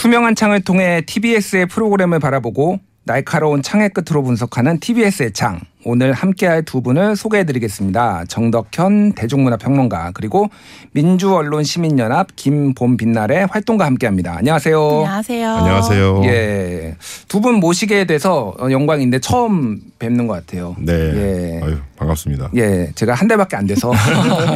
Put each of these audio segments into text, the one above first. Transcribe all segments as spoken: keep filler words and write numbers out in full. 투명한 창을 통해 티비에스의 프로그램을 바라보고 날카로운 창의 끝으로 분석하는 티비에스의 창. 오늘 함께할 두 분을 소개해드리겠습니다. 정덕현 대중문화평론가 그리고 민주언론시민연합 김봄빛날의 활동과 함께합니다. 안녕하세요. 안녕하세요. 안녕하세요. 예, 두 분 모시게 돼서 영광인데 처음 뵙는 것 같아요. 네. 예. 아유, 반갑습니다. 예, 제가 한 달밖에 안 돼서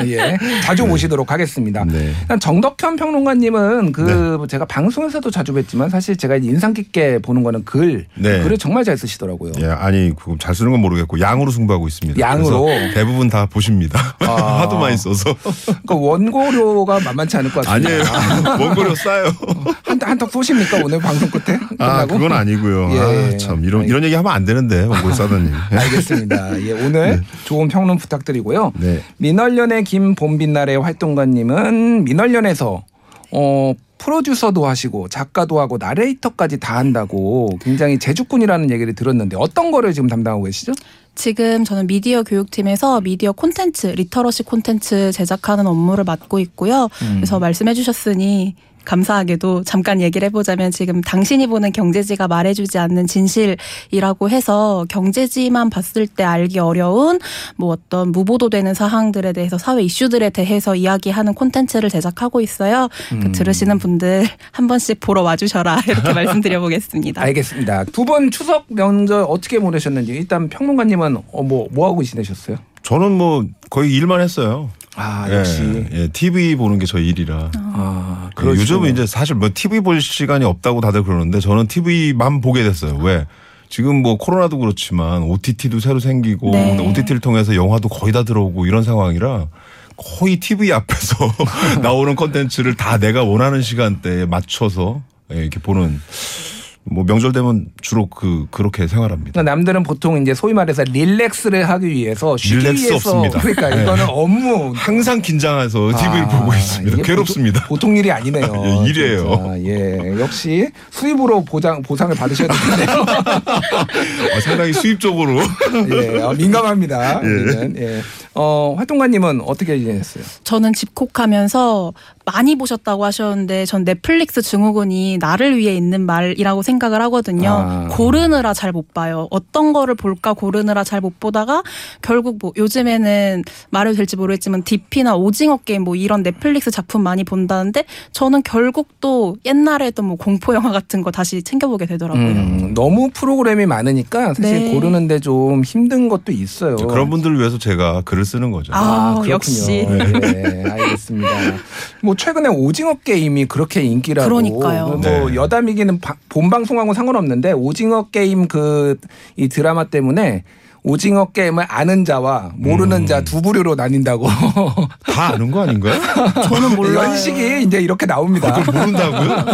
예, 자주 네. 모시도록 하겠습니다. 네. 정덕현 평론가님은 그 네. 제가 방송에서도 자주 뵙지만 사실 제가 인상 깊게 보는 거는 글. 네. 글을 정말 잘 쓰시더라고요. 예, 아니 그럼 잘 쓰는 건 모르겠고. 양으로 승부하고 있습니다. 양으로 대부분 다 보십니다. 아. 하도 많이 써서. 그러니까 원고료가 만만치 않을 것 같습니다. 아니에요. 원고료 싸요. 한턱 한턱 쏘십니까 오늘 방송 끝에? 아, 그건 아니고요. 예. 아, 참 이런 이런 얘기 하면 안 되는데 원고료 싸다니. 알겠습니다. 예, 오늘 네. 좋은 평론 부탁드리고요. 네. 민언련의 김봄빛날의 활동가님은 민언련에서 어. 프로듀서도 하시고 작가도 하고 나레이터까지 다 한다고 굉장히 재주꾼이라는 얘기를 들었는데 어떤 거를 지금 담당하고 계시죠? 지금 저는 미디어 교육팀에서 미디어 콘텐츠, 리터러시 콘텐츠 제작하는 업무를 맡고 있고요. 음. 그래서 말씀해 주셨으니 감사하게도 잠깐 얘기를 해보자면 지금 당신이 보는 경제지가 말해주지 않는 진실이라고 해서 경제지만 봤을 때 알기 어려운 뭐 어떤 무보도되는 사항들에 대해서 사회 이슈들에 대해서 이야기하는 콘텐츠를 제작하고 있어요. 음. 그 들으시는 분들 한 번씩 보러 와주셔라 이렇게 말씀드려보겠습니다. 알겠습니다. 두 분 추석 명절 어떻게 보내셨는지 일단 평론가님은 어 뭐, 뭐 하고 지내셨어요? 저는 뭐 거의 일만 했어요. 아, 역시. 예, 예, 티비 보는 게 저희 일이라. 아, 예, 요즘은 이제 사실 뭐 티비 볼 시간이 없다고 다들 그러는데 저는 티비만 보게 됐어요. 왜? 지금 뭐 코로나도 그렇지만 오티티도 새로 생기고 네. 오티티를 통해서 영화도 거의 다 들어오고 이런 상황이라 거의 티비 앞에서 나오는 콘텐츠를 다 내가 원하는 시간대에 맞춰서 이렇게 보는 뭐 명절 되면 주로 그 그렇게 생활합니다. 그러니까 남들은 보통 이제 소위 말해서 릴렉스를 하기 위해서 쉬기 릴렉스 위해서 없습니다. 그러니까 네. 이거는 업무 항상 긴장해서 아, 티비를 보고 있습니다. 괴롭습니다. 보통, 보통 일이 아니네요. 예, 일이에요. 예, 역시 수입으로 보장 보상을 받으셔야 되는데요. 어, 상당히 수입적으로 예, 어, 민감합니다. 예. 예. 어, 활동가님은 어떻게 지냈어요? 저는 집콕하면서 많이 보셨다고 하셨는데 전 넷플릭스 증후군이 나를 위해 있는 말이라고 생각을 하거든요. 아. 고르느라 잘 못 봐요. 어떤 거를 볼까 고르느라 잘 못 보다가 결국 뭐 요즘에는 말해도 될지 모르겠지만 디피나 오징어 게임 뭐 이런 넷플릭스 작품 많이 본다는데 저는 결국 또 옛날에 했던 뭐 공포 영화 같은 거 다시 챙겨보게 되더라고요. 음, 너무 프로그램이 많으니까 사실 네. 고르는데 좀 힘든 것도 있어요. 그런 분들을 위해서 제가 글을 쓰는 거죠. 아, 아 역시. 네, 알겠습니다. 뭐 최근에 오징어 게임이 그렇게 인기라고. 그러니까요. 뭐 네. 여담이기는 본 방송하고 상관없는데 오징어 게임 그 이 드라마 때문에 오징어 게임을 아는 자와 모르는 음. 자 두 부류로 나뉜다고. 다 아는 거 아닌가요? 저는 몰라요. 연식이 이제 이렇게 나옵니다. 아, 그걸 모른다고요?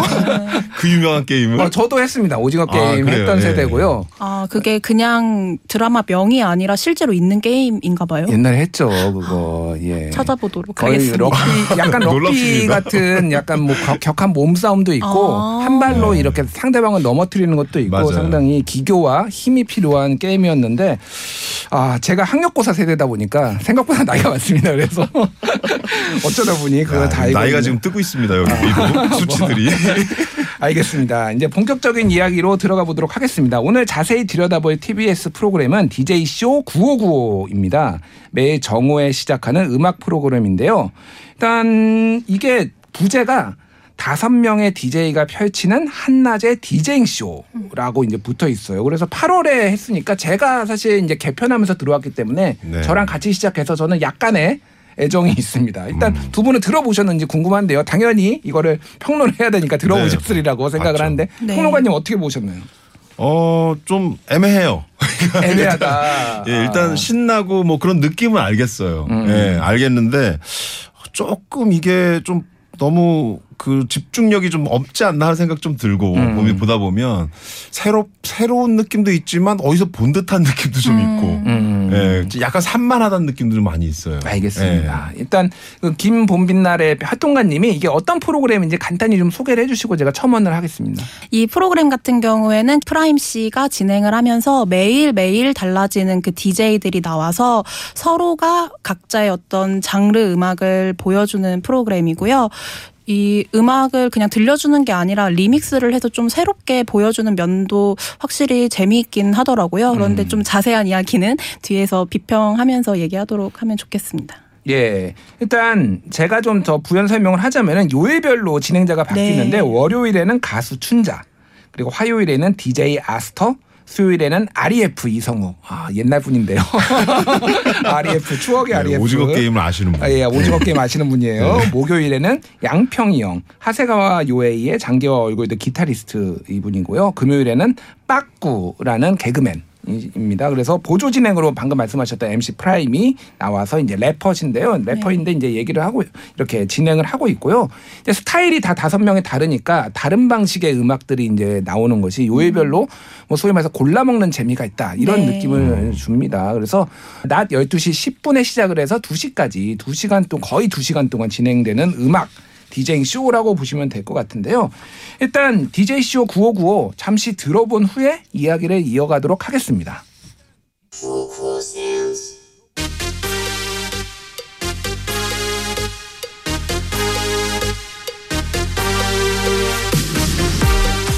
그 유명한 게임을? 아, 저도 했습니다. 오징어 게임 아, 했던 네. 세대고요. 아 그게 그냥 드라마 명이 아니라 실제로 있는 게임인가 봐요? 옛날에 했죠. 그거. 예. 찾아보도록 하겠습니다. 럭비, 약간 럭비 같은 약간 뭐 격한 몸싸움도 있고 아. 한 발로 네. 이렇게 상대방을 넘어뜨리는 것도 있고 맞아요. 상당히 기교와 힘이 필요한 게임이었는데 아, 제가 학력고사 세대다 보니까 생각보다 나이가 많습니다. 그래서 어쩌다 보니 그거 다 알고 나이가 있는. 지금 뜨고 있습니다. 여기 아. 수치들이. 알겠습니다. 이제 본격적인 이야기로 들어가 보도록 하겠습니다. 오늘 자세히 들여다볼 티비에스 프로그램은 디제이쇼 구오구오입니다. 매일 정오에 시작하는 음악 프로그램인데요. 일단 이게 부제가 다섯 명의 디제이가 펼치는 한낮의 디제잉쇼라고 이제 붙어 있어요. 그래서 팔월에 했으니까 제가 사실 이제 개편하면서 들어왔기 때문에 네. 저랑 같이 시작해서 저는 약간의 애정이 있습니다. 일단 음. 두 분은 들어보셨는지 궁금한데요. 당연히 이거를 평론을 해야 되니까 들어보셨으리라고 네. 생각을 맞죠. 하는데 네. 평론가님 어떻게 보셨나요? 어, 좀 애매해요. 애매하다. 예, 일단 아. 신나고 뭐 그런 느낌은 알겠어요. 음. 예, 알겠는데 조금 이게 좀 너무 그 집중력이 좀 없지 않나 하는 생각 좀 들고 음. 보다 보면 새로 새로운 느낌도 있지만 어디서 본 듯한 느낌도 좀 있고 음. 음. 예, 약간 산만하다는 느낌도 좀 많이 있어요. 알겠습니다. 예. 일단 그 김봄빛날의 활동가님이 이게 어떤 프로그램인지 간단히 좀 소개를 해주시고 제가 첨언을 하겠습니다. 이 프로그램 같은 경우에는 프라임 씨가 진행을 하면서 매일 매일 달라지는 그 디제이들이 나와서 서로가 각자의 어떤 장르 음악을 보여주는 프로그램이고요. 이 음악을 그냥 들려주는 게 아니라 리믹스를 해서 좀 새롭게 보여주는 면도 확실히 재미있긴 하더라고요. 그런데 음. 좀 자세한 이야기는 뒤에서 비평하면서 얘기하도록 하면 좋겠습니다. 예, 일단 제가 좀 더 부연 설명을 하자면은 요일별로 진행자가 바뀌는데 네. 월요일에는 가수 춘자, 그리고 화요일에는 디제이 아스터, 수요일에는 알이에프 이성우. 아, 옛날 분인데요. 알이에프 추억의 알이에프. 네, 오징어 게임을 아시는 분. 아, 예, 오징어 게임 아시는 분이에요. 네. 목요일에는 양평이 형, 하세가와 요에이의 장기화 얼굴들 기타리스트 이분이고요. 금요일에는 빠꾸라는 개그맨. 입니다. 그래서 보조 진행으로 방금 말씀하셨던 엠씨 프라임이 나와서 이제 래퍼신데요. 래퍼인데 네. 이제 얘기를 하고 이렇게 진행을 하고 있고요. 이제 스타일이 다 다섯 명이 다르니까 다른 방식의 음악들이 이제 나오는 것이 요일별로 뭐 소위 말해서 골라 먹는 재미가 있다. 이런 네. 느낌을 줍니다. 그래서 낮 열두 시 십 분에 시작을 해서 두 시까지 두 시간 동안 거의 두 시간 동안 진행되는 음악 디제잉 쇼라고 보시면 될 것 같은데요. 일단 디제이쇼 구오구오 잠시 들어본 후에 이야기를 이어가도록 하겠습니다.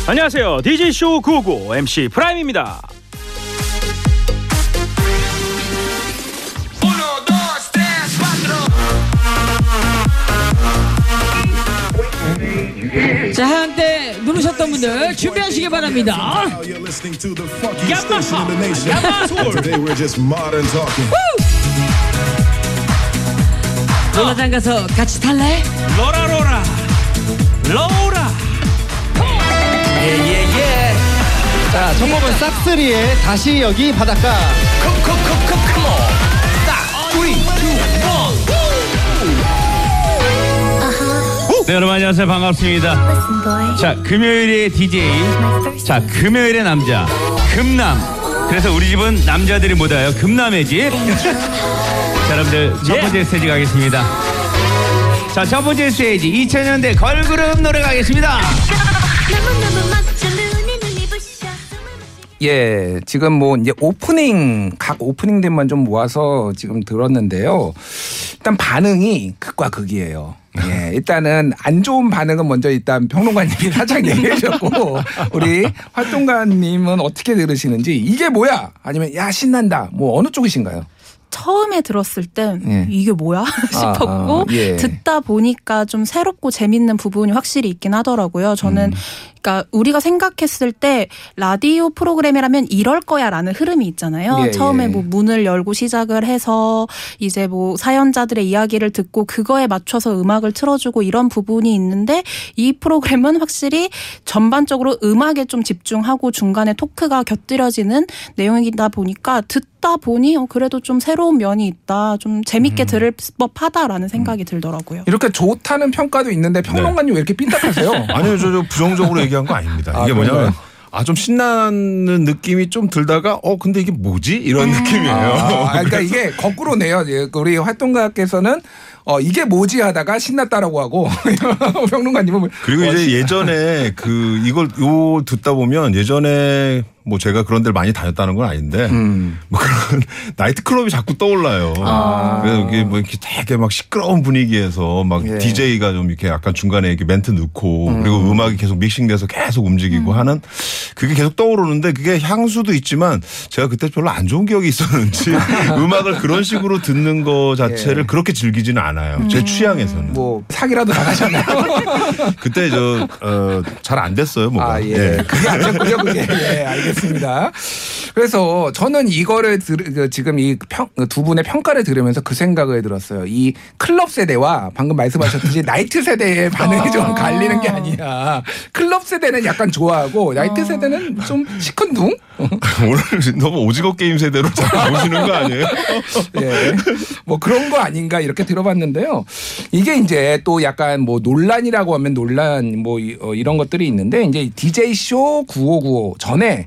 안녕하세요. 디제이쇼 구오구오 엠씨 프라임입니다. 자, 한때 누르셨던 분들 준비하시기 바랍니다. 롤라장 가서 같이 탈래? 로라로라 로라. 예예예. 자, 정모분 싹쓰리에 다시 여기 바닷가. 컴컴컴컴컴. 딱 우리 원. 네, 여러분 안녕하세요. 반갑습니다. 자, 금요일의 디제이, 자, 금요일의 남자, 금남. 그래서 우리 집은 남자들이 못 와요. 금남의 집. 자, 여러분들 첫 번째 스테이지 가겠습니다. 자, 첫 번째 스테이지 이천 년대 걸그룹 노래 가겠습니다. 예, 지금 뭐 이제 오프닝 각 오프닝들만 좀 모아서 지금 들었는데요. 일단 반응이 극과 극이에요. 예, 일단은 안 좋은 반응은 먼저 일단 평론가님이 살짝 얘기해 주셨고 우리 활동가님은 어떻게 들으시는지 이게 뭐야? 아니면 야 신난다. 뭐 어느 쪽이신가요? 처음에 들었을 때 예. 이게 뭐야 싶었고 아, 아, 예. 듣다 보니까 좀 새롭고 재밌는 부분이 확실히 있긴 하더라고요. 저는 음. 그러니까 우리가 생각했을 때 라디오 프로그램이라면 이럴 거야라는 흐름이 있잖아요. 예, 처음에 예. 뭐 문을 열고 시작을 해서 이제 뭐 사연자들의 이야기를 듣고 그거에 맞춰서 음악을 틀어주고 이런 부분이 있는데 이 프로그램은 확실히 전반적으로 음악에 좀 집중하고 중간에 토크가 곁들여지는 내용이다 보니까 듣다 보니 그래도 좀 새로운 면이 있다. 좀 재밌게 음. 들을 법하다라는 생각이 음. 들더라고요. 이렇게 좋다는 평가도 있는데 평론가님 네. 왜 이렇게 삐딱하세요? 아니요. 저, 저 부정적으로 얘기 한 거 아닙니다. 아, 이게 뭐냐면 아, 좀 신나는 느낌이 좀 들다가 어 근데 이게 뭐지? 이런 음. 느낌이에요. 아, 그러니까 이게 거꾸로네요. 우리 활동가께서는 어 이게 뭐지 하다가 신났다라고 하고 평론가님은 그리고 이제 신나. 예전에 그 이걸 요 듣다 보면 예전에 뭐 제가 그런 데를 많이 다녔다는 건 아닌데 음. 뭐 그런 나이트클럽이 자꾸 떠올라요. 아. 그래서 이게 뭐 이렇게 되게 막 시끄러운 분위기에서 막 예. 디제이가 좀 이렇게 약간 중간에 이렇게 멘트 넣고 음. 그리고 음악이 계속 믹싱돼서 계속 움직이고 음. 하는 그게 계속 떠오르는데 그게 향수도 있지만 제가 그때 별로 안 좋은 기억이 있었는지 음악을 그런 식으로 듣는 거 자체를 예. 그렇게 즐기지는 않아요. 제 음. 취향에서는. 뭐 사기라도 나가셨나요? 그때 저 어 잘 안 됐어요. 뭐가. 아, 예. 예. 그게 안 됐고요. 그게. 예. 알겠습니다. 습니다. 그래서 저는 이거를 들, 지금 이 두 분의 평가를 들으면서 그 생각을 들었어요. 이 클럽 세대와 방금 말씀하셨듯이 나이트 세대의 반응이 아~ 좀 갈리는 게 아니야. 클럽 세대는 약간 좋아하고 나이트 아~ 세대는 좀 시큰둥? 오늘 너무 오징어 게임 세대로 보시는 거 아니에요? 예, 뭐 그런 거 아닌가 이렇게 들어봤는데요. 이게 이제 또 약간 뭐 논란이라고 하면 논란 뭐 이런 것들이 있는데 이제 디제이쇼 구오구오 전에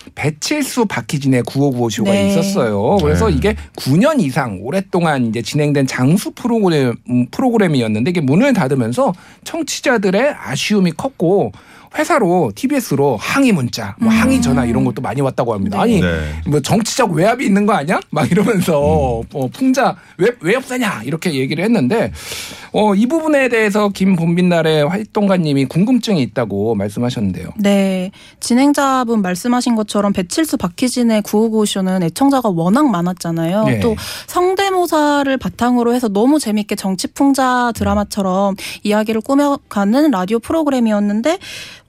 배칠수 박희진의 구오구오쇼가 네. 있었어요. 그래서 네. 이게 구 년 이상 오랫동안 이제 진행된 장수 프로그램, 프로그램이었는데 이게 문을 닫으면서 청취자들의 아쉬움이 컸고 회사로 티비에스로 항의 문자, 뭐 항의 전화 이런 것도 많이 왔다고 합니다. 네. 아니 네. 뭐 정치적 외압이 있는 거 아니야? 막 이러면서 음. 어, 풍자 왜, 왜 없애냐 이렇게 얘기를 했는데 어, 이 부분에 대해서 김봄빛날의 활동가님이 궁금증이 있다고 말씀하셨는데요. 네. 진행자분 말씀하신 것처럼 배칠수 박희진의 구오구오쇼는 애청자가 워낙 많았잖아요. 네. 또 성대모사를 바탕으로 해서 너무 재밌게 정치풍자 드라마처럼 이야기를 꾸며가는 라디오 프로그램이었는데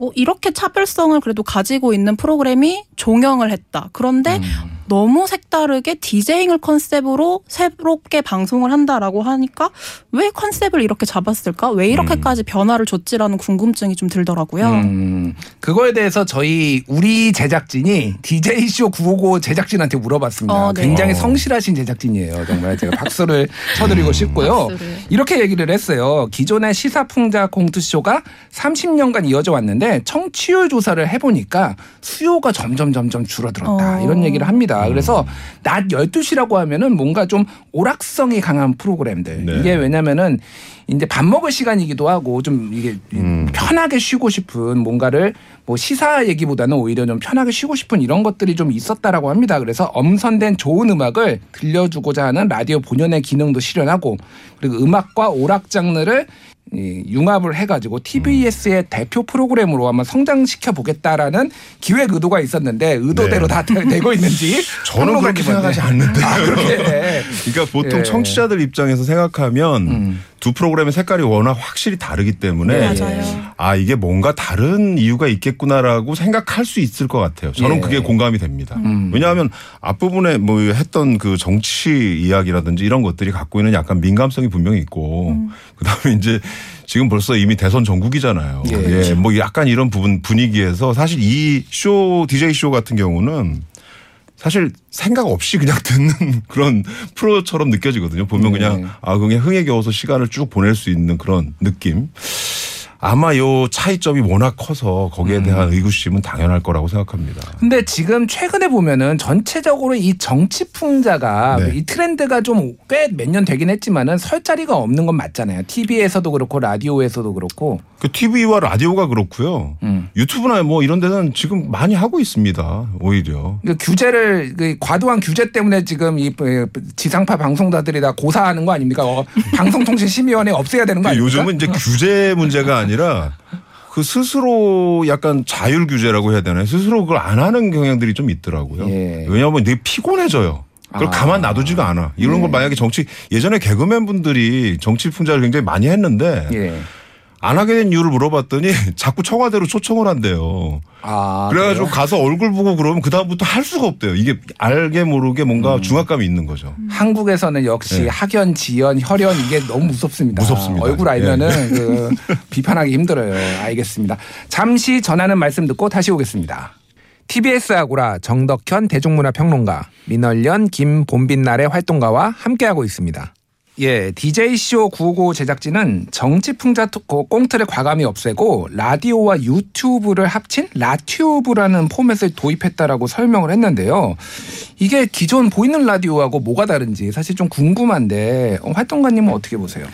어, 이렇게 차별성을 그래도 가지고 있는 프로그램이 종영을 했다. 그런데 음. 너무 색다르게 디제잉을 컨셉으로 새롭게 방송을 한다라고 하니까 왜 컨셉을 이렇게 잡았을까? 왜 이렇게까지 음. 변화를 줬지라는 궁금증이 좀 들더라고요. 음. 그거에 대해서 저희 우리 제작진이 디제이쇼 구오구오 제작진한테 물어봤습니다. 어, 네. 굉장히 성실하신 제작진이에요. 정말 제가 박수를 쳐드리고 싶고요. 박수를. 이렇게 얘기를 했어요. 기존의 시사풍자 공투쇼가 삼십 년간 이어져 왔는데 청취율 조사를 해보니까 수요가 점점 점점 줄어들었다. 어. 이런 얘기를 합니다. 그래서 낮 열두 시라고 하면은 뭔가 좀 오락성이 강한 프로그램들. 네. 이게 왜냐면은 이제 밥 먹을 시간이기도 하고 좀 이게 음. 편하게 쉬고 싶은 뭔가를 뭐 시사 얘기보다는 오히려 좀 편하게 쉬고 싶은 이런 것들이 좀 있었다라고 합니다. 그래서 엄선된 좋은 음악을 들려주고자 하는 라디오 본연의 기능도 실현하고 그리고 음악과 오락 장르를 이 융합을 해가지고 티비에스의 음. 대표 프로그램으로 한번 성장시켜 보겠다라는 기획 의도가 있었는데 의도대로 네. 다 되고 있는지 저는 그렇게 생각하지 않는데. 아, 그렇게. 그러니까 보통 예. 청취자들 입장에서 생각하면 음. 두 프로그램의 색깔이 워낙 확실히 다르기 때문에 네, 아 이게 뭔가 다른 이유가 있겠구나라고 생각할 수 있을 것 같아요. 저는 예. 그게 공감이 됩니다. 음. 왜냐하면 앞부분에 뭐 했던 그 정치 이야기라든지 이런 것들이 갖고 있는 약간 민감성이 분명히 있고 음. 그다음에 이제 지금 벌써 이미 대선 전국이잖아요. 예. 예. 뭐 약간 이런 부분 분위기에서 사실 이 쇼 디제이쇼 같은 경우는 사실 생각 없이 그냥 듣는 그런 프로처럼 느껴지거든요. 보면 네. 그냥 아 그냥 흥에 겨워서 시간을 쭉 보낼 수 있는 그런 느낌. 아마 요 차이점이 워낙 커서 거기에 대한 음. 의구심은 당연할 거라고 생각합니다. 근데 지금 최근에 보면은 전체적으로 이 정치풍자가 네. 이 트렌드가 좀 꽤 몇 년 되긴 했지만은 설 자리가 없는 건 맞잖아요. 티비에서도 그렇고 라디오에서도 그렇고. 그 티비와 라디오가 그렇고요. 음. 유튜브나 뭐 이런 데는 지금 많이 하고 있습니다. 오히려. 그러니까 규제를 그 과도한 규제 때문에 지금 이 지상파 방송사들이 다 고사하는 거 아닙니까? 어, 방송통신심의위원회 없애야 되는 거 아닙니까? 요즘은 이제 규제 문제가 아니라 아니라 그 스스로 약간 자율 규제라고 해야 되나요? 스스로 그걸 안 하는 경향들이 좀 있더라고요. 예. 왜냐하면 되게 피곤해져요. 그걸 아. 가만 놔두지가 않아. 이런 예. 걸 만약에 정치 예전에 개그맨 분들이 정치 풍자를 굉장히 많이 했는데 예. 안 하게 된 이유를 물어봤더니 자꾸 청와대로 초청을 한대요. 아, 그래가지고 그래요? 가서 얼굴 보고 그러면 그다음부터 할 수가 없대요. 이게 알게 모르게 뭔가 음. 중압감이 있는 거죠. 한국에서는 역시 네. 학연, 지연, 혈연 이게 너무 무섭습니다. 무섭습니다. 얼굴 알면은 네. 그 비판하기 힘들어요. 알겠습니다. 잠시 전하는 말씀 듣고 다시 오겠습니다. 티비에스 아고라 정덕현 대중문화평론가, 민언련 김봄빛날의 활동가와 함께하고 있습니다. 예, 디제이쇼 구오구오 제작진은 정치풍자 꽁트를 과감히 없애고 라디오와 유튜브를 합친 라튜브라는 포맷을 도입했다라고 설명을 했는데요. 이게 기존 보이는 라디오하고 뭐가 다른지 사실 좀 궁금한데 활동가님은 어떻게 보세요?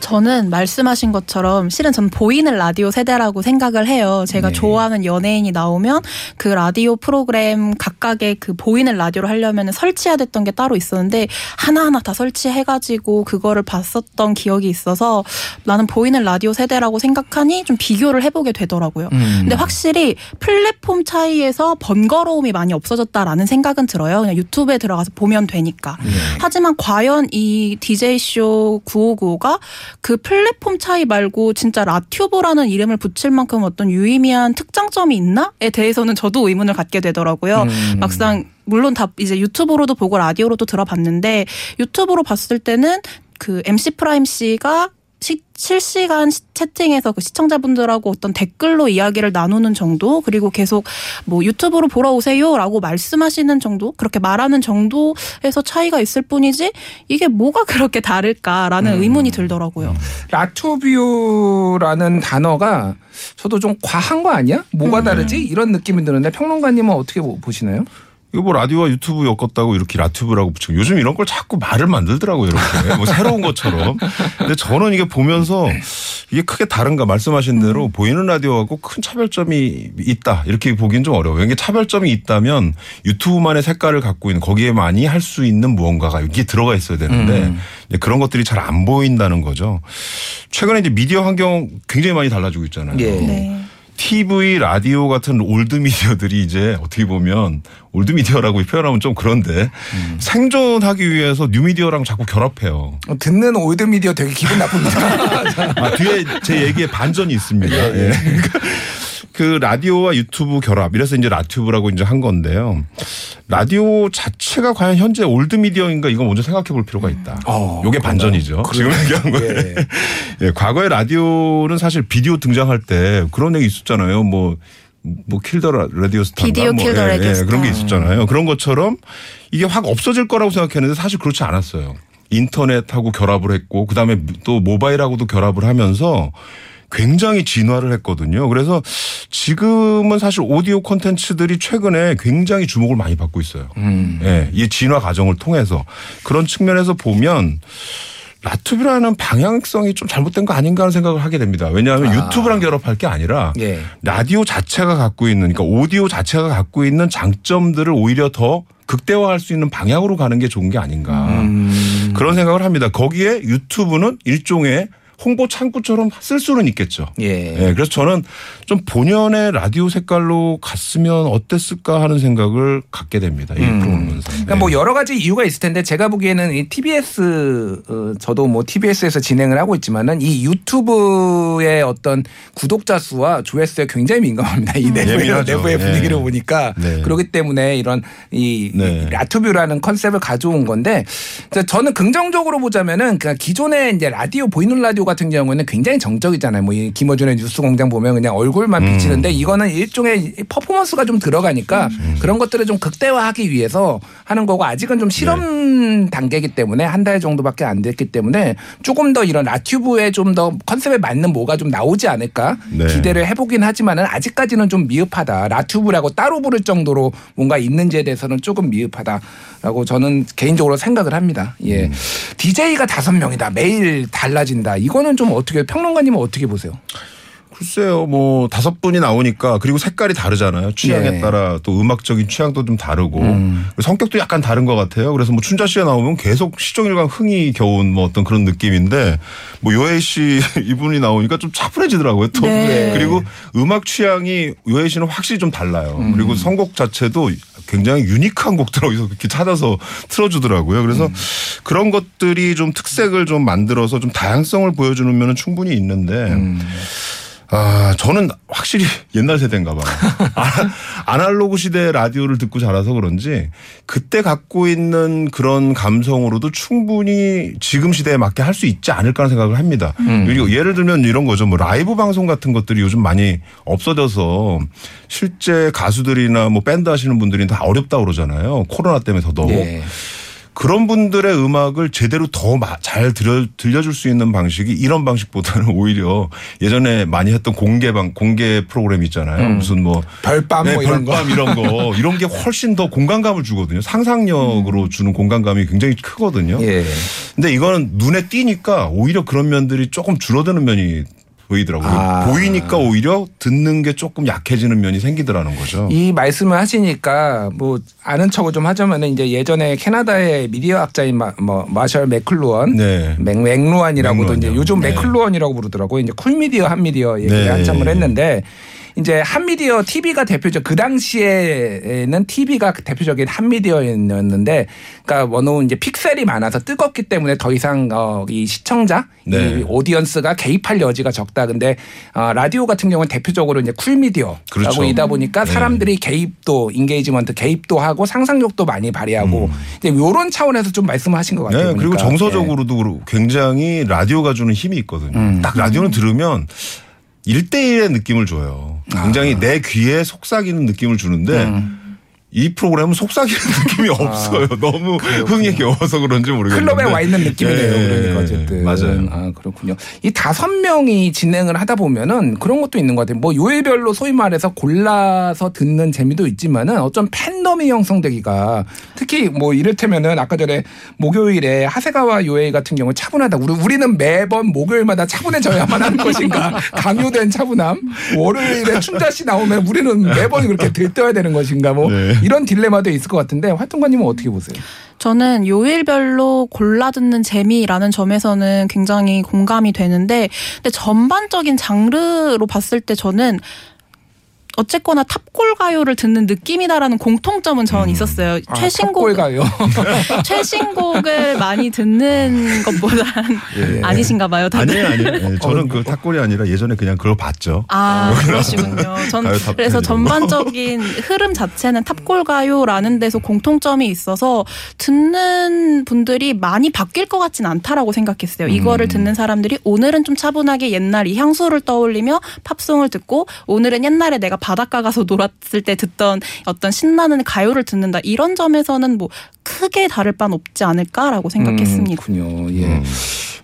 저는 말씀하신 것처럼 실은 전 보이는 라디오 세대라고 생각을 해요. 제가 네. 좋아하는 연예인이 나오면 그 라디오 프로그램 각각의 그 보이는 라디오를 하려면 설치해야 됐던 게 따로 있었는데 하나하나 다 설치해가지고 그거를 봤었던 기억이 있어서 나는 보이는 라디오 세대라고 생각하니 좀 비교를 해보게 되더라고요. 음. 근데 확실히 플랫폼 차이에서 번거로움이 많이 없어졌다라는 생각은 들어요. 그냥 유튜브에 들어가서 보면 되니까. 네. 하지만 과연 이 디제이쇼 구오구오가 그 플랫폼 차이 말고 진짜 라튜브라는 이름을 붙일 만큼 어떤 유의미한 특장점이 있나에 대해서는 저도 의문을 갖게 되더라고요. 음. 막상 물론 다 이제 유튜브로도 보고 라디오로도 들어봤는데 유튜브로 봤을 때는 그 엠씨 프라임 씨가 시, 실시간 채팅에서 그 시청자분들하고 어떤 댓글로 이야기를 나누는 정도 그리고 계속 뭐 유튜브로 보러 오세요라고 말씀하시는 정도 그렇게 말하는 정도에서 차이가 있을 뿐이지 이게 뭐가 그렇게 다를까라는 음. 의문이 들더라고요. 라튜뷰라는 단어가 저도 좀 과한 거 아니야? 뭐가 음. 다르지? 이런 느낌이 드는데 평론가님은 어떻게 보시나요? 이거 뭐 라디오와 유튜브 엮었다고 이렇게 라튜브라고 붙이고 요즘 이런 걸 자꾸 말을 만들더라고요. 이렇게. 뭐 새로운 것처럼. 근데 저는 이게 보면서 이게 크게 다른가 말씀하신 대로 음. 보이는 라디오하고 큰 차별점이 있다. 이렇게 보긴 좀 어려워요. 이게 차별점이 있다면 유튜브만의 색깔을 갖고 있는 거기에 많이 할 수 있는 무언가가 여기에 들어가 있어야 되는데 음. 그런 것들이 잘 안 보인다는 거죠. 최근에 이제 미디어 환경 굉장히 많이 달라지고 있잖아요. 예. 네. 티비, 라디오 같은 올드미디어들이 이제 어떻게 보면 올드미디어라고 표현하면 좀 그런데 음. 생존하기 위해서 뉴미디어랑 자꾸 결합해요. 듣는 올드미디어 되게 기분 나쁩니다. 아, 뒤에 제 얘기에 반전이 있습니다. 예. 예. 그 라디오와 유튜브 결합. 이래서 이제 라튜브라고 이제 한 건데요. 라디오 자체가 과연 현재 올드미디어인가 이건 먼저 생각해 볼 필요가 있다. 어, 이게 반전이죠. 지금 얘기한 거예요. 예. 예, 과거에 라디오는 사실 비디오 등장할 때 그런 얘기 있었잖아요. 뭐. 뭐 킬더 라디오스타인가 비디오 뭐 킬더 예, 라디오스타. 예, 그런 게 있었잖아요. 그런 것처럼 이게 확 없어질 거라고 생각했는데 사실 그렇지 않았어요. 인터넷하고 결합을 했고 그다음에 또 모바일하고도 결합을 하면서 굉장히 진화를 했거든요. 그래서 지금은 사실 오디오 콘텐츠들이 최근에 굉장히 주목을 많이 받고 있어요. 음. 예, 이 진화 과정을 통해서. 그런 측면에서 보면 라튜브라는 방향성이 좀 잘못된 거 아닌가 하는 생각을 하게 됩니다. 왜냐하면 아. 유튜브랑 결합할 게 아니라 예. 라디오 자체가 갖고 있는 그러니까 오디오 자체가 갖고 있는 장점들을 오히려 더 극대화할 수 있는 방향으로 가는 게 좋은 게 아닌가 음. 그런 생각을 합니다. 거기에 유튜브는 일종의 홍보 창구처럼 쓸 수는 있겠죠. 예. 예. 그래서 저는 좀 본연의 라디오 색깔로 갔으면 어땠을까 하는 생각을 갖게 됩니다. 이 음. 프로그램에서. 그러니까 예. 뭐 여러 가지 이유가 있을 텐데 제가 보기에는 이 티비에스 어, 저도 뭐 티비에스에서 진행을 하고 있지만은 이 유튜브의 어떤 구독자 수와 조회수에 굉장히 민감합니다. 이 내부의, 음. 내부의 분위기를 예. 보니까 네. 그렇기 때문에 이런 이, 네. 이 라튜브라는 컨셉을 가져온 건데 저는 긍정적으로 보자면은 그러니까 기존에 이제 라디오 보이는 라디오 같은 경우에는 굉장히 정적이잖아요. 뭐 이 김어준의 뉴스공장 보면 그냥 얼굴만 음. 비치는데 이거는 일종의 퍼포먼스가 좀 들어가니까 음. 그런 것들을 좀 극대화하기 위해서 하는 거고 아직은 좀 실험 네. 단계이기 때문에 한 달 정도밖에 안 됐기 때문에 조금 더 이런 라튜브에 좀 더 컨셉에 맞는 뭐가 좀 나오지 않을까 네. 기대를 해보긴 하지만은 아직까지는 좀 미흡하다. 라튜브라고 따로 부를 정도로 뭔가 있는지에 대해서는 조금 미흡하다라고 저는 개인적으로 생각을 합니다. 예, 음. 디제이가 다섯 명이다. 매일 달라진다. 이거 이거는 좀 어떻게 평론가님은 어떻게 보세요? 글쎄요. 뭐 다섯 분이 나오니까 그리고 색깔이 다르잖아요. 취향에 네. 따라 또 음악적인 취향도 좀 다르고 음. 성격도 약간 다른 것 같아요. 그래서 뭐 춘자 씨가 나오면 계속 시종일관 흥이 겨운 뭐 어떤 그런 느낌인데 뭐 요에이 씨 이분이 나오니까 좀 차분해지더라고요. 또 네. 그리고 음악 취향이 요에이 씨는 확실히 좀 달라요. 음. 그리고 선곡 자체도 굉장히 유니크한 곡들 어디서 이렇게 찾아서 틀어주더라고요. 그래서 음. 그런 것들이 좀 특색을 좀 만들어서 좀 다양성을 보여주는 면은 충분히 있는데 음. 아 저는 확실히 옛날 세대인가 봐요. 아날로그 시대의 라디오를 듣고 자라서 그런지 그때 갖고 있는 그런 감성으로도 충분히 지금 시대에 맞게 할 수 있지 않을까 하는 생각을 합니다. 음. 그리고 예를 들면 이런 거죠. 뭐 라이브 방송 같은 것들이 요즘 많이 없어져서 실제 가수들이나 뭐 밴드 하시는 분들이 다 어렵다고 그러잖아요. 코로나 때문에 더더욱. 네. 그런 분들의 음악을 제대로 더 잘 들려줄 수 있는 방식이 이런 방식보다는 오히려 예전에 많이 했던 공개 방 공개 프로그램 있잖아요. 음. 무슨 뭐 별밤 네, 뭐 이런 별밤 거 이런 거 이런 게 훨씬 더 공간감을 주거든요. 상상력으로 음. 주는 공간감이 굉장히 크거든요. 예. 근데 이거는 눈에 띄니까 오히려 그런 면들이 조금 줄어드는 면이 보이더라고요. 아. 보이니까 오히려 듣는 게 조금 약해지는 면이 생기더라는 거죠. 이 말씀을 하시니까 뭐 아는 척을 좀 하자면은 이제 예전에 캐나다의 미디어 학자인 마, 뭐 마셜 매클루언, 네. 맥, 맥루언이라고도 맥루언이요. 이제 요즘 네. 매클루언이라고 부르더라고요. 이제 쿨미디어 핫미디어 얘기를 네. 한참을 했는데 이제 핫미디어 티비가 대표적 그 당시에는 티비가 대표적인 핫미디어였는데 그러니까 워낙 이제 픽셀이 많아서 뜨겁기 때문에 더 이상 어, 이 시청자, 네. 이 오디언스가 개입할 여지가 적다. 근데 어, 라디오 같은 경우는 대표적으로 이제 쿨미디어라고 그렇죠. 이다 보니까 네. 사람들이 개입도, 인게이지먼트 개입도 하고 상상력도 많이 발휘하고 음. 이제 이런 차원에서 좀 말씀하신 것 같아요. 네, 보니까. 그리고 정서적으로도 네. 굉장히 라디오가 주는 힘이 있거든요. 음. 딱 라디오는 음. 들으면 일대일의 느낌을 줘요. 굉장히 아. 내 귀에 속삭이는 느낌을 주는데 음. 이 프로그램은 속삭이는 느낌이 아, 없어요. 너무 그렇군요. 흥에 겨워서 그런지 모르겠는데. 클럽에 와 있는 느낌이네요. 예, 그러니까 어쨌든. 맞아요. 아, 그렇군요. 이 다섯 명이 진행을 하다 보면은 그런 것도 있는 것 같아요. 뭐 요일별로 소위 말해서 골라서 듣는 재미도 있지만은 어쩜 팬덤이 형성되기가 특히 뭐 이를테면은 아까 전에 목요일에 하세가와 요에이 같은 경우 차분하다. 우리, 우리는 매번 목요일마다 차분해져야만 하는 것인가. 강요된 차분함. 월요일에 춘자 씨 나오면 우리는 매번 그렇게 들떠야 되는 것인가. 뭐. 네. 이런 딜레마도 있을 것 같은데 활동가님은 어떻게 보세요? 저는 요일별로 골라 듣는 재미라는 점에서는 굉장히 공감이 되는데 근데 전반적인 장르로 봤을 때 저는 어쨌거나 탑골 가요를 듣는 느낌이다라는 공통점은 저는 있었어요. 아, 최신곡 가요. 최신곡을 많이 듣는 것보다는 예. 아니신가 봐요. 다들. 아니에요, 아니에요. 예, 저는 그 탑골이 아니라 예전에 그냥 그걸 봤죠. 아, 그러시군요. 전 그래서 전반적인 흐름 자체는 탑골 가요라는 데서 공통점이 있어서 듣는 분들이 많이 바뀔 것 같진 않다라고 생각했어요. 이거를 음. 듣는 사람들이 오늘은 좀 차분하게 옛날 이 향수를 떠올리며 팝송을 듣고 오늘은 옛날에 내가 바닷가 가서 놀았을 때 듣던 어떤 신나는 가요를 듣는다. 이런 점에서는 뭐 크게 다를 바는 없지 않을까라고 생각했습니다. 음, 그렇군요. 예.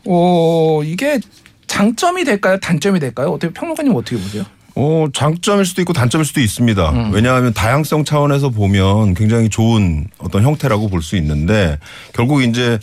어, 이게 장점이 될까요? 단점이 될까요? 어떻게 평론가님 어떻게 보세요? 어, 장점일 수도 있고 단점일 수도 있습니다. 음. 왜냐하면 다양성 차원에서 보면 굉장히 좋은 어떤 형태라고 볼 수 있는데 결국 이제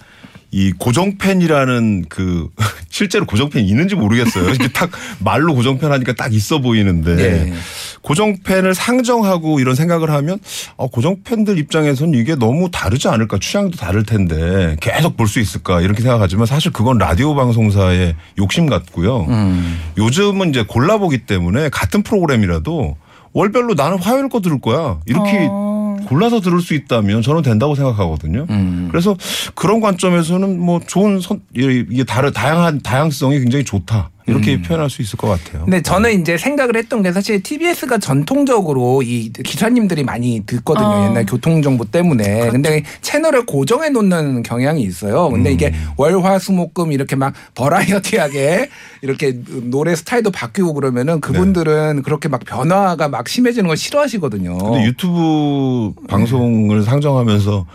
이 고정팬이라는 그 실제로 고정팬이 있는지 모르겠어요. 이렇게 딱 말로 고정팬 하니까 딱 있어 보이는데 네. 고정팬을 상정하고 이런 생각을 하면 어, 고정팬들 입장에서는 이게 너무 다르지 않을까 취향도 다를 텐데 계속 볼 수 있을까 이렇게 생각하지만 사실 그건 라디오 방송사의 욕심 같고요. 음. 요즘은 이제 골라보기 때문에 같은 프로그램이라도 월별로 나는 화요일 거 들을 거야 이렇게 어. 골라서 들을 수 있다면 저는 된다고 생각하거든요. 음. 그래서 그런 관점에서는 뭐 좋은 선, 이게 다른 다양한 다양성이 굉장히 좋다. 이렇게 음. 표현할 수 있을 것 같아요. 네, 저는 이제 생각을 했던 게 사실 티비에스가 전통적으로 이 기사님들이 많이 듣거든요. 어. 옛날 교통정보 때문에. 그렇죠. 근데 채널을 고정해 놓는 경향이 있어요. 근데 음. 이게 월화수목금 이렇게 막 버라이어티하게 이렇게 노래 스타일도 바뀌고 그러면은 그분들은 네. 그렇게 막 변화가 막 심해지는 걸 싫어하시거든요. 근데 유튜브 방송을 네. 상정하면서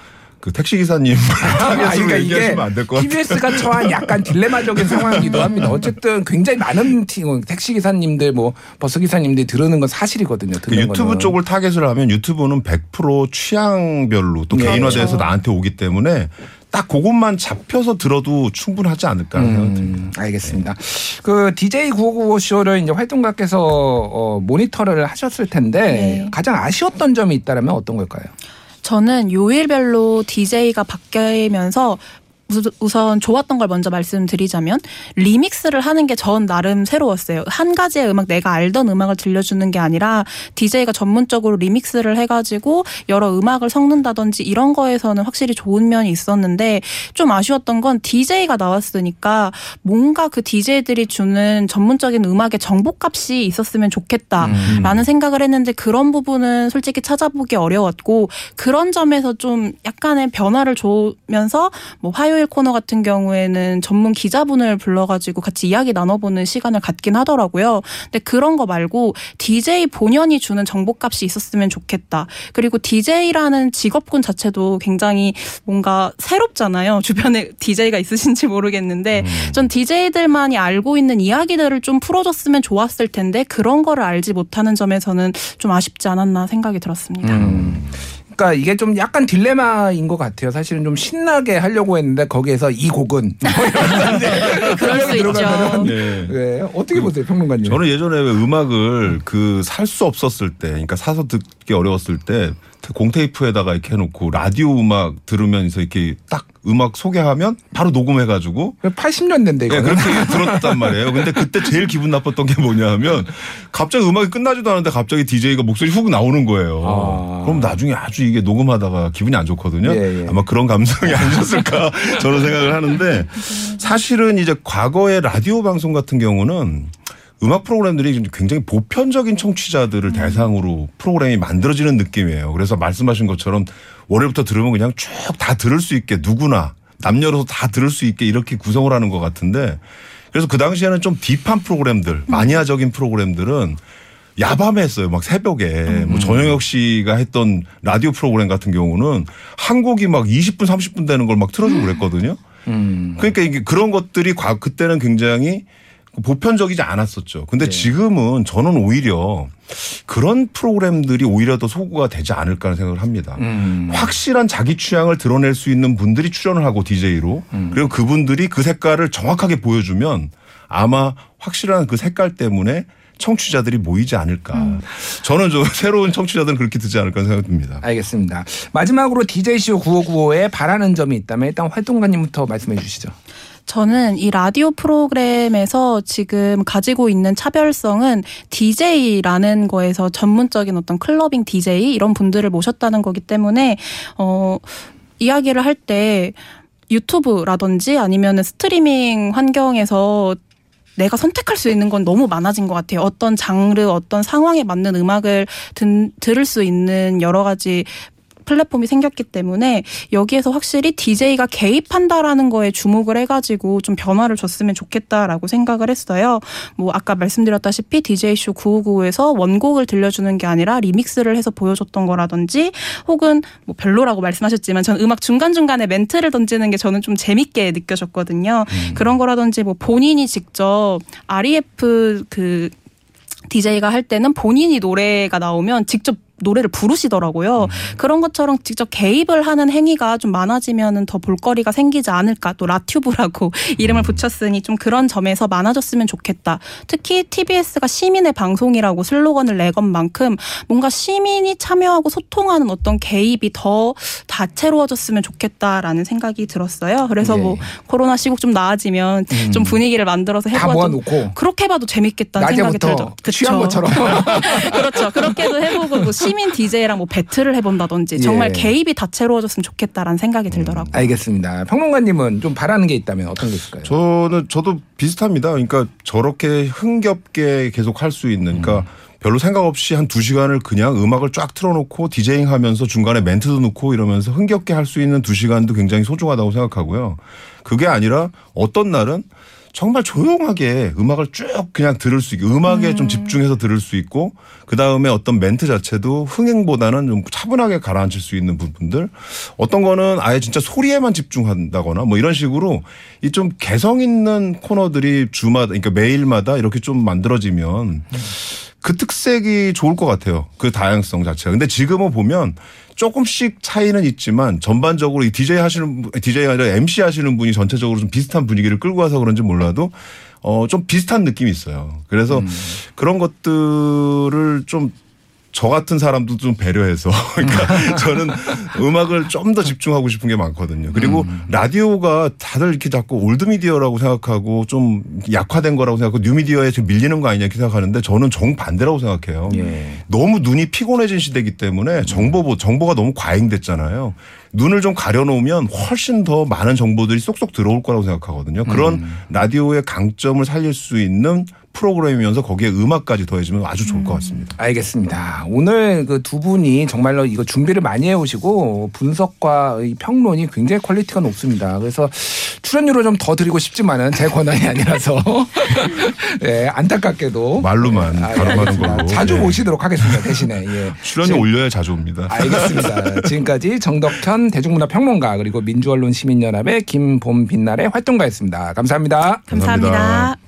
그 택시 기사님 그러니까 얘기하시면 이게 안 될 것 같아요. 티비에스가 처한 약간 딜레마적인 상황이기도 합니다. 어쨌든 굉장히 많은 택시 기사님들 뭐 버스 기사님들이 들으는 건 사실이거든요. 그 유튜브 거는. 쪽을 타겟으로 하면 유튜브는 백 퍼센트 취향별로 또 네, 개인화돼서 그렇죠. 나한테 오기 때문에 딱 그것만 잡혀서 들어도 충분하지 않을까 생각합니다. 음, 알겠습니다. 네. 그 디제이 구오구오 쇼를 이제 활동가께서 어, 모니터를 하셨을 텐데 네. 가장 아쉬웠던 점이 있다면 어떤 걸까요? 저는 요일별로 디제이가 바뀌면서 우선 좋았던 걸 먼저 말씀드리자면 리믹스를 하는 게 전 나름 새로웠어요. 한 가지의 음악 내가 알던 음악을 들려주는 게 아니라 디제이가 전문적으로 리믹스를 해가지고 여러 음악을 섞는다든지 이런 거에서는 확실히 좋은 면이 있었는데 좀 아쉬웠던 건 디제이가 나왔으니까 뭔가 그 디제이들이 주는 전문적인 음악의 정보값이 있었으면 좋겠다라는 음. 생각을 했는데 그런 부분은 솔직히 찾아보기 어려웠고 그런 점에서 좀 약간의 변화를 주면서 뭐 화요 화요일 코너 같은 경우에는 전문 기자분을 불러가지고 같이 이야기 나눠보는 시간을 갖긴 하더라고요. 근데 그런 거 말고 디제이 본연이 주는 정보값이 있었으면 좋겠다. 그리고 디제이라는 직업군 자체도 굉장히 뭔가 새롭잖아요. 주변에 디제이가 있으신지 모르겠는데 전 디제이들만이 알고 있는 이야기들을 좀 풀어줬으면 좋았을 텐데 그런 거를 알지 못하는 점에서는 좀 아쉽지 않았나 생각이 들었습니다. 음. 그러니까 이게 좀 약간 딜레마인 것 같아요. 사실은 좀 신나게 하려고 했는데 거기에서 이 곡은 그럴 수 있죠. 네. 네. 어떻게 보세요, 평론가님? 저는 예전에 음악을 그 살 수 없었을 때, 그러니까 사서 듣기 어려웠을 때 공테이프에다가 이렇게 해놓고 라디오 음악 들으면서 이렇게 딱 음악 소개하면 바로 녹음해가지고 팔십 년대인데 이거 네, 그렇게 들었단 말이에요. 근데 그때 제일 기분 나빴던 게 뭐냐 하면 갑자기 음악이 끝나지도 않은데 갑자기 디제이가 목소리 훅 나오는 거예요. 아. 그럼 나중에 아주 이게 녹음하다가 기분이 안 좋거든요. 예, 예. 아마 그런 감성이 안 좋았을까 저는 생각을 하는데 사실은 이제 과거의 라디오 방송 같은 경우는 음악 프로그램들이 굉장히 보편적인 청취자들을 음. 대상으로 프로그램이 만들어지는 느낌이에요. 그래서 말씀하신 것처럼 월요일부터 들으면 그냥 쭉 다 들을 수 있게 누구나 남녀로서 다 들을 수 있게 이렇게 구성을 하는 것 같은데 그래서 그 당시에는 좀 딥한 프로그램들, 마니아적인 프로그램들은 야밤에 했어요. 막 새벽에. 음. 뭐 전영혁 씨가 했던 라디오 프로그램 같은 경우는 한 곡이 막 이십 분 삼십 분 되는 걸 막 틀어주고 그랬거든요. 음. 그러니까 이게 그런 것들이 그때는 굉장히 보편적이지 않았었죠. 근데 네. 지금은 저는 오히려 그런 프로그램들이 오히려 더 소구가 되지 않을까 하는 생각을 합니다. 음. 확실한 자기 취향을 드러낼 수 있는 분들이 출연을 하고 디제이로 음. 그리고 그분들이 그 색깔을 정확하게 보여주면 아마 확실한 그 색깔 때문에 청취자들이 모이지 않을까. 음. 저는 좀 새로운 청취자들은 그렇게 듣지 않을까 생각이 듭니다. 알겠습니다. 마지막으로 디제이쇼 구오구오에 바라는 점이 있다면 일단 활동가님부터 말씀해 주시죠. 저는 이 라디오 프로그램에서 지금 가지고 있는 차별성은 디제이라는 거에서 전문적인 어떤 클러빙 디제이 이런 분들을 모셨다는 거기 때문에 어, 이야기를 할 때 유튜브라든지 아니면 스트리밍 환경에서 내가 선택할 수 있는 건 너무 많아진 것 같아요. 어떤 장르, 어떤 상황에 맞는 음악을 든, 들을 수 있는 여러 가지 플랫폼이 생겼기 때문에 여기에서 확실히 디제이가 개입한다라는 거에 주목을 해가지고 좀 변화를 줬으면 좋겠다라고 생각을 했어요. 뭐 아까 말씀드렸다시피 디제이쇼 구오구오에서 원곡을 들려주는 게 아니라 리믹스를 해서 보여줬던 거라든지 혹은 뭐 별로라고 말씀하셨지만 전 음악 중간중간에 멘트를 던지는 게 저는 좀 재밌게 느껴졌거든요. 음. 그런 거라든지 뭐 본인이 직접 알이에프 그 디제이가 할 때는 본인이 노래가 나오면 직접 노래를 부르시더라고요. 음. 그런 것처럼 직접 개입을 하는 행위가 좀 많아지면 더 볼거리가 생기지 않을까. 또 라튜브라고 음. 이름을 붙였으니 좀 그런 점에서 많아졌으면 좋겠다. 특히 티비에스가 시민의 방송이라고 슬로건을 내건 만큼 뭔가 시민이 참여하고 소통하는 어떤 개입이 더 다채로워졌으면 좋겠다라는 생각이 들었어요. 그래서 예. 뭐 코로나 시국 좀 나아지면 음. 좀 분위기를 만들어서 해봐도 다 모아놓고 그렇게 해봐도 재밌겠다는 생각이 들죠. 취한 것처럼. 그렇죠. 그렇게도 해보고 뭐 시민 시민 디제이랑 뭐 배틀을 해본다든지 정말 예. 개입이 다채로워졌으면 좋겠다라는 생각이 들더라고요. 음, 알겠습니다. 평론가님은 좀 바라는 게 있다면 어떤 게 있을까요? 저는 저도 비슷합니다. 그러니까 저렇게 흥겹게 계속 할 수 있는 그러니까 음. 별로 생각 없이 한 두 시간을 그냥 음악을 쫙 틀어놓고 디제잉 하면서 중간에 멘트도 넣고 이러면서 흥겹게 할 수 있는 두 시간도 굉장히 소중하다고 생각하고요. 그게 아니라 어떤 날은 정말 조용하게 음악을 쭉 그냥 들을 수 있고 음악에 음. 좀 집중해서 들을 수 있고 그다음에 어떤 멘트 자체도 흥행보다는 좀 차분하게 가라앉힐 수 있는 부분들 어떤 거는 아예 진짜 소리에만 집중한다거나 뭐 이런 식으로 이 좀 개성 있는 코너들이 주마다 그러니까 매일마다 이렇게 좀 만들어지면 그 특색이 좋을 것 같아요. 그 다양성 자체가. 근데 지금은 보면 조금씩 차이는 있지만 전반적으로 이 디제이 하시는 디제이가 아니라 엠씨 하시는 분이 전체적으로 좀 비슷한 분위기를 끌고 가서 그런지 몰라도 어 좀 비슷한 느낌이 있어요. 그래서 음. 그런 것들을 좀 저 같은 사람도 좀 배려해서 그러니까 저는 음악을 좀 더 집중하고 싶은 게 많거든요. 그리고 음. 라디오가 다들 이렇게 자꾸 올드미디어라고 생각하고 좀 약화된 거라고 생각하고 뉴미디어에 지금 밀리는 거 아니냐 이렇게 생각하는데 저는 정반대라고 생각해요. 예. 너무 눈이 피곤해진 시대이기 때문에 정보, 정보가 너무 과잉됐잖아요. 눈을 좀 가려놓으면 훨씬 더 많은 정보들이 쏙쏙 들어올 거라고 생각하거든요. 그런 음. 라디오의 강점을 살릴 수 있는 프로그램이면서 거기에 음악까지 더해지면 아주 좋을 것 같습니다. 알겠습니다. 오늘 그 두 분이 정말로 이거 준비를 많이 해오시고 분석과 평론이 굉장히 퀄리티가 높습니다. 그래서 출연료를 좀 더 드리고 싶지만은 제 권한이 아니라서 네, 안타깝게도 말로만 가름하는 걸로 자주 예. 모시도록 하겠습니다. 대신에 예. 출연료 올려야 자주 옵니다. 알겠습니다. 지금까지 정덕현 대중문화평론가 그리고 민주언론시민연합의 김봄빛날의 활동가였습니다. 감사합니다. 감사합니다. 감사합니다.